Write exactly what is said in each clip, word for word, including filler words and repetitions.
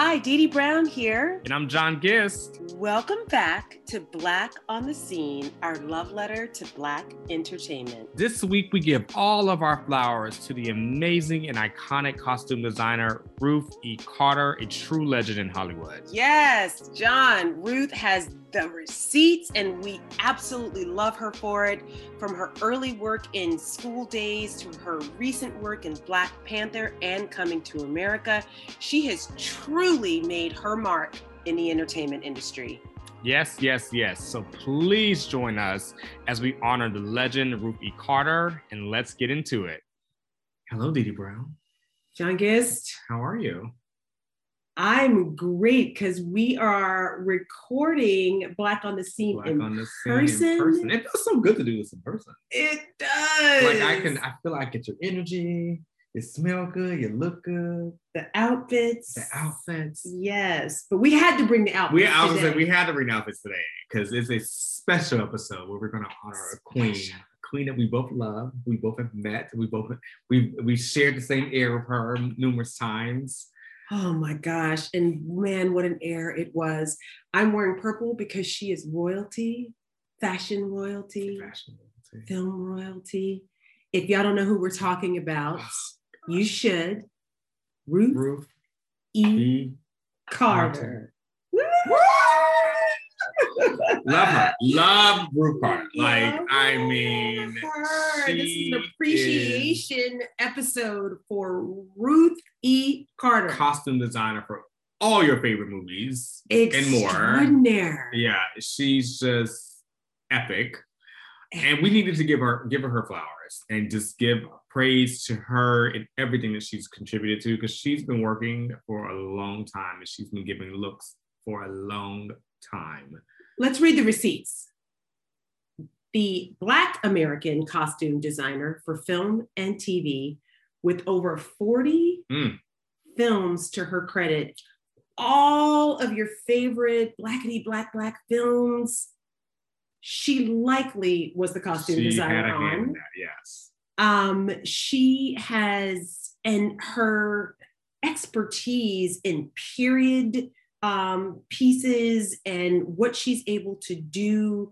Hi, Dee Dee Brown here. And I'm John Gist. Welcome back to Black on the Scene, our love letter to Black entertainment. This week, we give all of our flowers to the amazing and iconic costume designer, Ruth E. Carter, a true legend in Hollywood. Yes, John, Ruth has the receipts, and we absolutely love her for it. From her early work in School Daze to her recent work in Black Panther and Coming to America, she has truly made her mark in the entertainment industry. Yes, yes, yes. So please join us as we honor the legend Ruth E. Carter, and let's get into it. Hello, Dee Dee Brown. John Gist. How are you? I'm great because we are recording Black on the Scene Black in on the person. Scene in person. It feels so good to do this in person. It does. Like I can, I feel like I get your energy. You smell good, you look good. The outfits. The outfits. Yes, but we had to bring the outfits we, I was today. Like, we had to bring the outfits today because it's a special episode where we're going to honor a queen. Queen that we both love, we both have met, we both we we shared the same air with her numerous times. Oh my gosh, and man, what an air it was. I'm wearing purple because she is royalty, fashion royalty, fashion royalty. Film royalty. If y'all don't know who we're talking about, oh, you should. Ruth, Ruth E. E. Carter. Love her. Love Ruth Carter. Like, love I mean, her. This is an appreciation is episode for Ruth E. Carter. Costume designer for all your favorite movies and more. Extraordinary. Yeah, she's just epic. epic. And we needed to give her give her her flowers and just give praise to her and everything that she's contributed to, because she's been working for a long time and she's been giving looks for a long time. Let's read the receipts. The Black American costume designer for film and T V with over forty mm. films to her credit. All of your favorite blackity black, black films. She likely was the costume she designer had a hand on. In that, yes. Um, she has, and her expertise in period um pieces and what she's able to do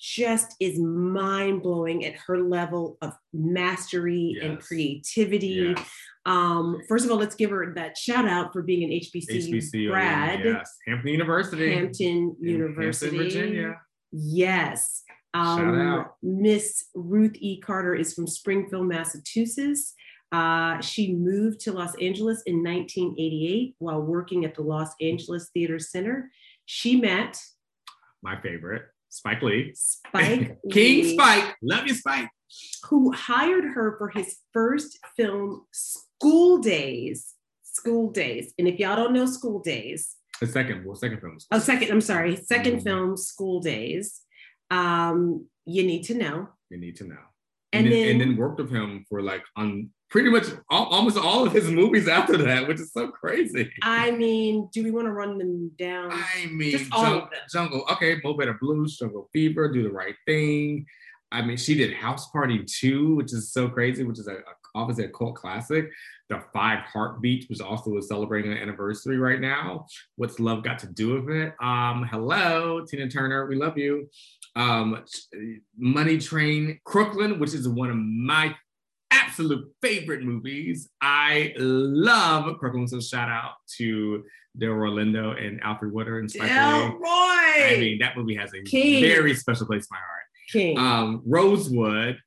just is mind-blowing at her level of mastery yes. and creativity. Yes. Um, first of all, let's give her that shout out for being an H B C U grad. Yes. Hampton University. Hampton In University. Hampton, Virginia. Yes. Um, Miss Ruth E. Carter is from Springfield, Massachusetts. Uh, she moved to Los Angeles in nineteen eighty-eight while working at the Los Angeles Theater Center. She met my favorite, Spike Lee. Spike Lee. King Spike. Love you, Spike. Who hired her for his first film, School Daze. School Daze. And if y'all don't know School Daze. The second, well, second film. Oh, second, I'm sorry. Second mm-hmm. film, School Daze. Um, you need to know. You need to know. And, and, then, then, and then worked with him for like on pretty much all, almost all of his movies after that, which is so crazy. I mean, do we want to run them down? I mean, Just all Jung, of them. Jungle, okay, Mo Better Blues, Jungle Fever, Do the Right Thing. I mean, she did House Party two, which is so crazy, which is a, a, obviously a cult classic. The Five Heartbeats, which also is celebrating an anniversary right now. What's Love Got to Do With It? Um, hello, Tina Turner, we love you. Um, Money Train, Crooklyn, which is one of my absolute favorite movies. I love Crooklyn, so shout out to Delroy Lindo and Alfre Woodard and Spike Lee. Delroy! I mean, that movie has a King. very special place in my heart. King. Um, Rosewood,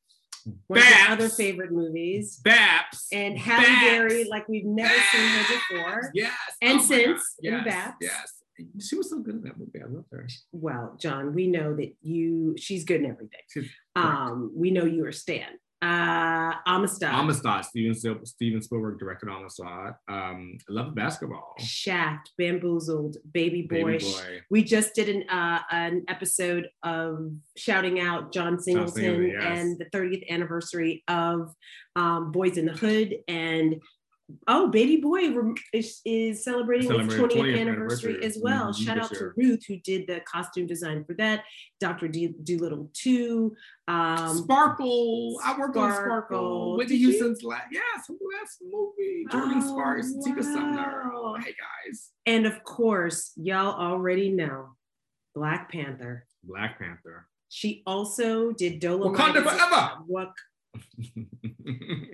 one BAPS, of other favorite movies, BAPS, and Halle Berry, like we've never BAPS. seen her before. Yes, and oh since yes. in BAPS, yes, she was so good in that movie. I love her. Well, John, we know that you. She's good in everything. She's um, we know you are Stan. Uh, Amistad. Amistad. Steven Steven Spielberg directed Amistad. Um, I love basketball. Shaft, Bamboozled, Baby Boy. Baby Boy. We just did an uh, an episode of shouting out John Singleton, John Singleton yes. and the thirtieth anniversary of um, Boys in the Hood, and Oh, Baby Boy is, is celebrating its twentieth, twentieth anniversary as well. Mm-hmm. Shout yes, out sir. to Ruth, who did the costume design for that. Doctor D- Doolittle two. Um, Sparkle. I worked on Sparkle. Whitney Houston's last, yes, last movie. Jordan oh, Sparks, wow. Tika Sumner. Oh, hey, guys. And of course, y'all already know, Black Panther. Black Panther. She also did Dolemite. Wakanda forever. Wak-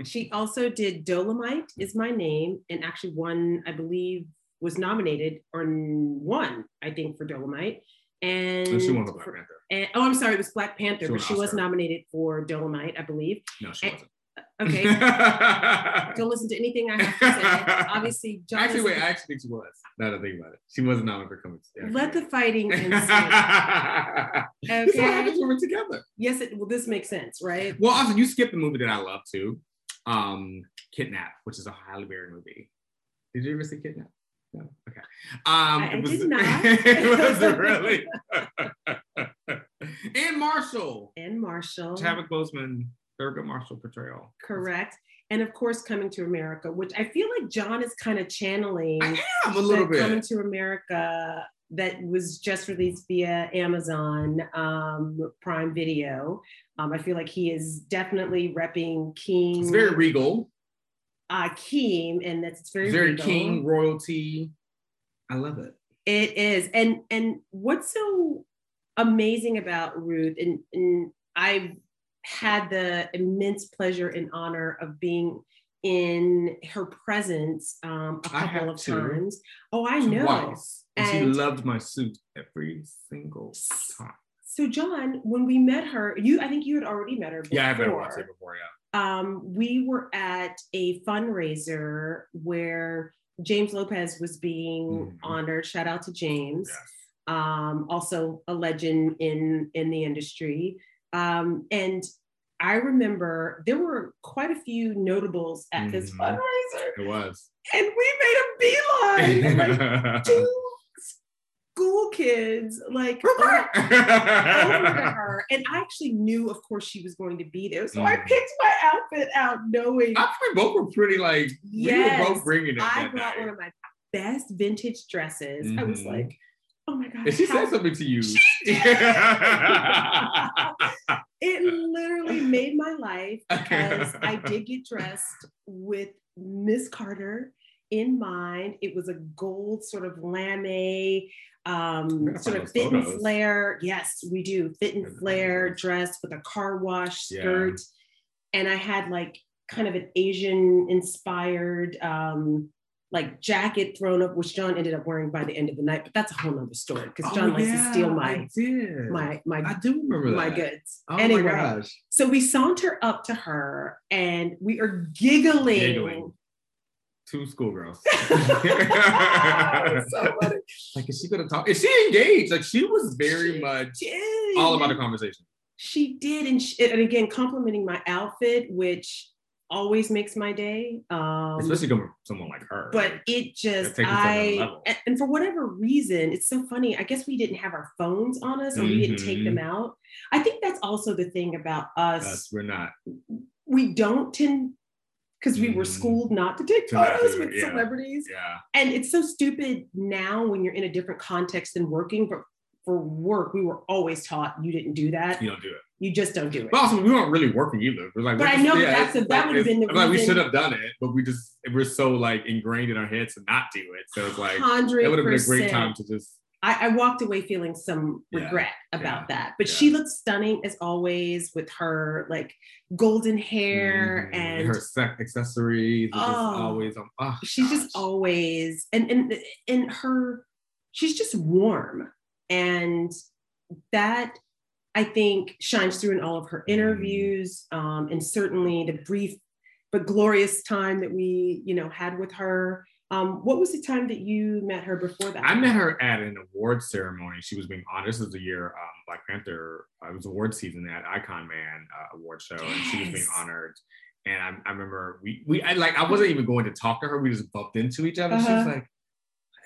she also did Dolemite Is My Name, and actually won, I believe, was nominated or won, I think, for Dolemite. And, and she won for Black Panther. And, oh, I'm sorry, it was Black Panther, she but she Oscar. was nominated for Dolemite, I believe. No, she and, wasn't. Okay. Don't listen to anything I have to say. Obviously, John actually, wait, I actually think she was. Now that I think about it, she wasn't on for coming. Let the fighting end. Okay. This happens when we're together. Yes, it, well, this makes sense, right? Well, also, you skipped the movie that I love too, um, Kidnap, which is a Halle Berry movie. Did you ever see Kidnap? No. Okay. Um, I, I it was, did not. It was really. And Marshall. And Marshall. Chadwick Boseman. Thurgood Marshall portrayal. Correct. And of course, Coming to America, which I feel like John is kind of channeling. I am a little bit. Coming to America, that was just released via Amazon um, Prime Video. Um, I feel like he is definitely repping King. It's very regal. Uh, King, and that's very Very regal. King, royalty. I love it. It is. And and what's so amazing about Ruth, and, and I've had the immense pleasure and honor of being in her presence um, a couple of to. times. Oh, I know. Twice. And, and she loved my suit every single time. So, John, when we met her, you I think you had already met her before. Yeah, I've met her before, yeah. Um, we were at a fundraiser where James Lopez was being mm-hmm. honored. Shout out to James. Yes. Um, also a legend in, in the industry. Um, and I remember there were quite a few notables at this mm-hmm. fundraiser. It was. And we made a beeline. Like two school kids, like, over, over to her. And I actually knew, of course, she was going to be there. So mm. I picked my outfit out knowing. I think we both were pretty, like, yes, we were both bringing it. I brought one of my best vintage dresses. Mm-hmm. I was like, oh my God. And she said something to you. She did. It literally made my life because I did get dressed with Miss Carter in mind. It was a gold sort of lame, um, sort of fit photos. and flare. Yes, we do. Fit and flare dress with a car wash skirt. Yeah. And I had like kind of an Asian inspired, um, like jacket thrown up, which John ended up wearing by the end of the night, but that's a whole other story because John oh, likes yeah, to steal my, my, my, I do remember my that. goods. Oh anyway, my gosh. So we saunter up to her and we are giggling. giggling. Two schoolgirls. So like, is she gonna talk? Is she engaged? Like she was very she much did. all about the conversation. She did, and she, and again, complimenting my outfit, which always makes my day, um especially coming from someone like her, but like, it just it I and, and for whatever reason, it's so funny, I guess we didn't have our phones on us, or mm-hmm. we didn't take them out. I think that's also the thing about us, us we're not we don't tend because mm-hmm. we were schooled not to take photos with yeah. celebrities yeah and it's so stupid now when you're in a different context than working, but for work, we were always taught you didn't do that. You don't do it. You just don't do it. But also, we weren't really working either. We're like, but I know yeah, that's a, that would have been the reason. Like we should have done it, but we just we're so like ingrained in our heads to not do it. So it's like one hundred percent. That would have been a great time to just. I, I walked away feeling some regret yeah, about yeah, that. But yeah. she looked stunning as always with her like golden hair mm, and her sec- accessories. Oh, just always on. Oh, she's gosh. just always and and and her. She's just warm. And that, I think, shines through in all of her interviews, um, and certainly the brief but glorious time that we, you know, had with her. Um, what was the time that you met her before that? I met her at an award ceremony. She was being honored. This was the year um, Black Panther, uh, it was award season at Icon Man uh, award show, yes. and she was being honored. And I, I remember we, we I, like, I wasn't even going to talk to her. We just bumped into each other. Uh-huh. She was like,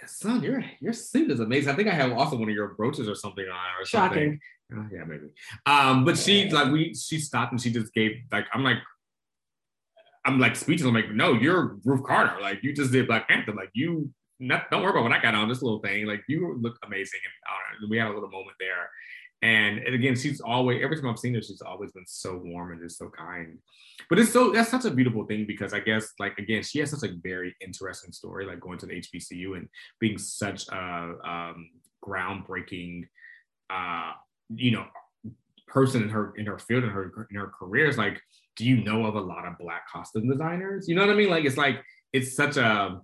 son, your your suit is amazing. I think I have also one of your brooches or something on or Shocking. something. Oh, yeah, maybe. Um, but she like we she stopped and she just gave like I'm like I'm like speechless. I'm like, no, you're Ruth Carter. Like, you just did Black Panther. Like, you not, don't worry about when I got on this little thing. Like, you look amazing. And uh, we had a little moment there. And, and again, she's always, every time I've seen her, she's always been so warm and just so kind. But it's so, that's such a beautiful thing, because I guess, like, again, she has such a very interesting story, like going to the H B C U and being such a um, groundbreaking, uh, you know, person in her in her field and her in her career. Is like, do you know of a lot of Black costume designers? You know what I mean? Like, it's like, it's such a,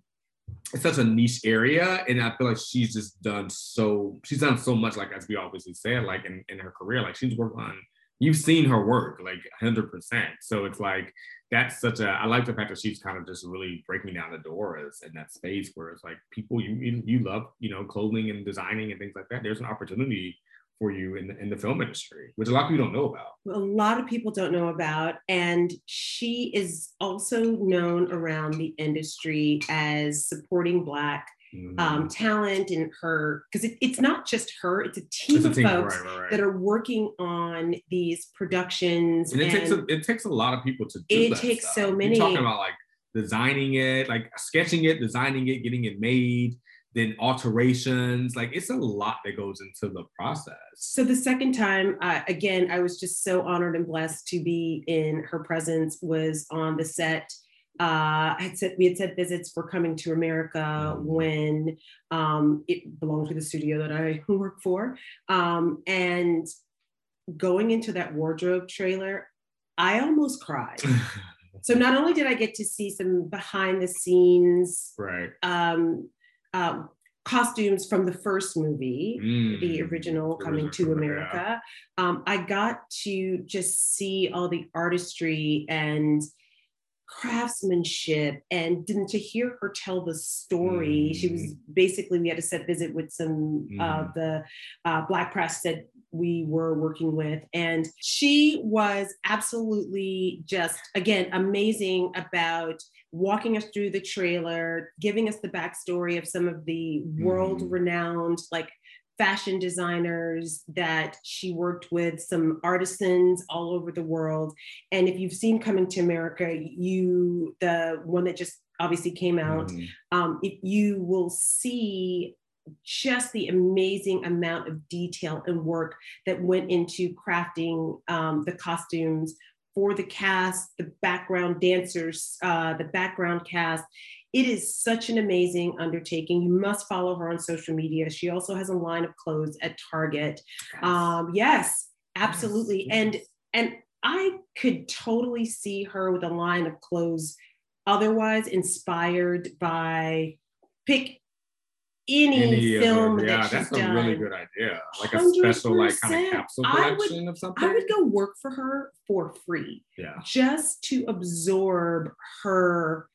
it's such a niche area. And I feel like she's just done so, she's done so much, like, as we obviously said, like in, in her career, like she's worked on, you've seen her work, like one hundred percent. So it's like, that's such a, I like the fact that she's kind of just really breaking down the doors in that space where it's like, people, you you love, you know, clothing and designing and things like that. There's an opportunity for you in the, in the film industry, which a lot of people don't know about. A lot of people don't know about. And she is also known around the industry as supporting Black mm-hmm. um, talent in her, because it, it's not just her, it's a team it's a of team, folks right, right, right. that are working on these productions. And it, and takes, a, it takes a lot of people to do it that It takes stuff. So many. You're talking about like designing it, like sketching it, designing it, getting it made, then alterations, like it's a lot that goes into the process. So the second time, uh, again, I was just so honored and blessed to be in her presence, was on the set. Uh, I had said, we had set visits for Coming to America when um, it belonged to the studio that I work for. Um, and going into that wardrobe trailer, I almost cried. So not only did I get to see some behind the scenes, right. Um, Uh, costumes from the first movie, mm, the original Coming to America. Yeah. Um, I got to just see all the artistry and craftsmanship, and didn't to hear her tell the story. Mm. She was basically, we had a set visit with some mm. of the uh, Black press that we were working with. And she was absolutely just, again, amazing about walking us through the trailer, giving us the backstory of some of the mm. world-renowned like fashion designers that she worked with, some artisans all over the world. And if you've seen Coming to America, you, the one that just obviously came out, mm. um, it, you will see just the amazing amount of detail and work that went into crafting um, the costumes for the cast, the background dancers, uh, the background cast. It is such an amazing undertaking. You must follow her on social media. She also has a line of clothes at Target. Yes, um, yes absolutely. Yes. And, and I could totally see her with a line of clothes otherwise inspired by, pick any, any film them, yeah, that that's she's a done. Really good idea, like a special like kind of capsule collection of something. I would go work for her for free, yeah, just to absorb her.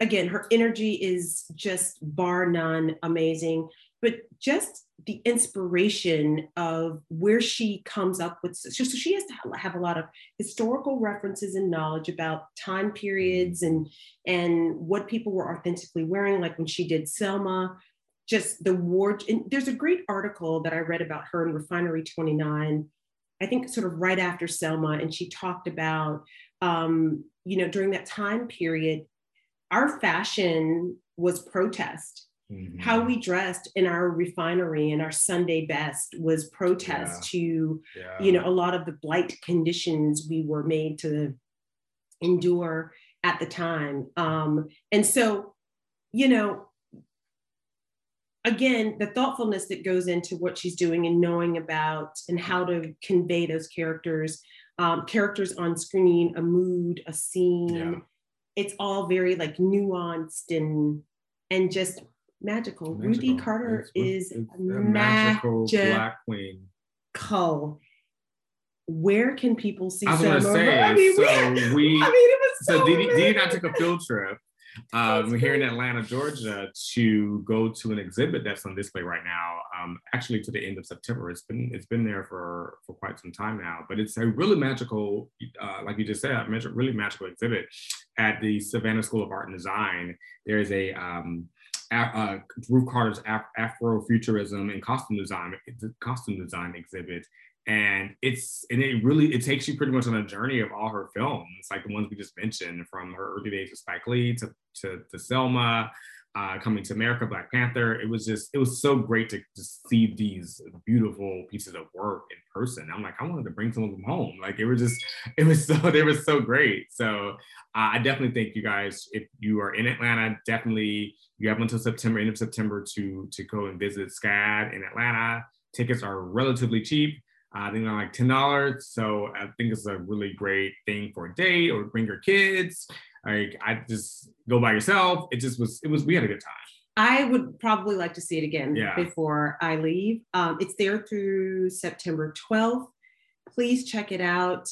Again, her energy is just bar none amazing, but just the inspiration of where she comes up with. So she has to have a lot of historical references and knowledge about time periods and and what people were authentically wearing, like when she did Selma. Just the wardrobe. And there's a great article that I read about her in Refinery twenty-nine, I think sort of right after Selma. And she talked about, um, you know, during that time period, our fashion was protest. Mm-hmm. How we dressed in our refinery and our Sunday best was protest yeah. to, yeah. you know, a lot of the blight conditions we were made to endure at the time. Um, and so, you know, again, the thoughtfulness that goes into what she's doing and knowing about and how to convey those characters, um, characters on screen, a mood, a scene. Yeah. It's all very like nuanced and and just magical. magical. Ruth E. Carter it's, it's, is it's a magical Black queen. Cull. Where can people see? I was going to say, I mean, so we, we. I mean, it was so. So Dee Dee and I took a field trip. Um, we're here in Atlanta, Georgia, to go to an exhibit that's on display right now. Um, actually, to the end of September, it's been it's been there for for quite some time now. But it's a really magical, uh, like you just said, a really magical exhibit at the Savannah School of Art and Design. There is a um, Af- uh, Ruth Carter's Af- Afrofuturism and costume design costume design exhibit And it's, and it really, it takes you pretty much on a journey of all her films. It's like the ones we just mentioned, from her early days with Spike Lee to, to, to Selma, uh, Coming to America, Black Panther. It was just, it was so great to just see these beautiful pieces of work in person. I'm like, I wanted to bring some of them home. Like it was just, it was so, they were so great. So uh, I definitely think you guys, if you are in Atlanta, definitely you have until September, end of September to, to go and visit SCAD in Atlanta. Tickets are relatively cheap. Uh, I think they're like ten dollars. So I think it's a really great thing for a date, or bring your kids. Like I just go by yourself. It just was, it was, we had a good time. I would probably like to see it again yeah. before I leave. Um, it's there through September twelfth. Please check it out.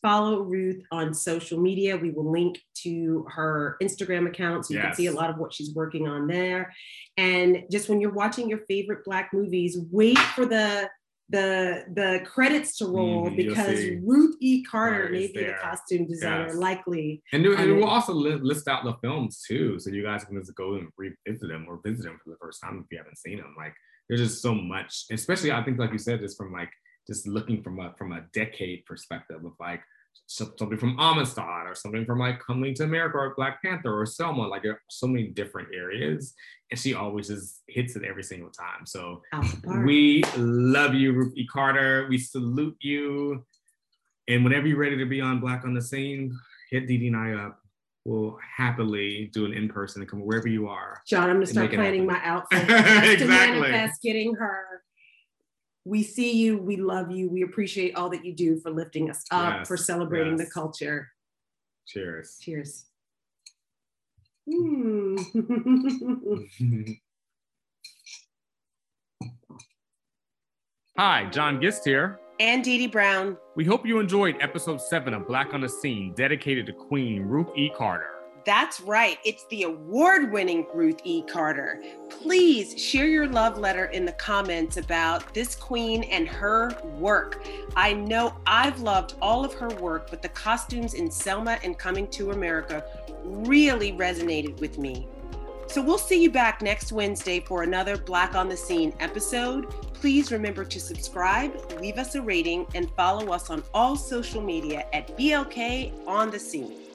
Follow Ruth on social media. We will link to her Instagram account so you yes. can see a lot of what she's working on there. And just when you're watching your favorite Black movies, wait for the the the credits to roll, mm, because Ruth E. Carter may be the costume designer, yes. likely. And, and um, we'll also li- list out the films too, so you guys can just go and revisit them or visit them for the first time if you haven't seen them. Like there's just so much, especially I think like you said, just from like just looking from a from a decade perspective of like something from Amistad or something from like Coming to America or Black Panther or Selma, like there are so many different areas, and she always just hits it every single time. So we love you, Ruth E. Carter. We salute you, and whenever you're ready to be on Black on the Scene, hit Dee Dee and I up. We'll happily do an in-person and come wherever you are. John, I'm gonna start planning my outfit. Exactly. To manifest getting her. We see you, we love you, we appreciate all that you do for lifting us up, yes, for celebrating yes. the culture. Cheers. Cheers. Mm. Hi, John Gist here. And Dee Dee Brown. We hope you enjoyed episode seven of Black on the Scene, dedicated to Queen Ruth E. Carter. That's right. It's the award-winning Ruth E. Carter. Please share your love letter in the comments about this queen and her work. I know I've loved all of her work, but the costumes in Selma and Coming to America really resonated with me. So we'll see you back next Wednesday for another Black on the Scene episode. Please remember to subscribe, leave us a rating, and follow us on all social media at B L K on the Scene.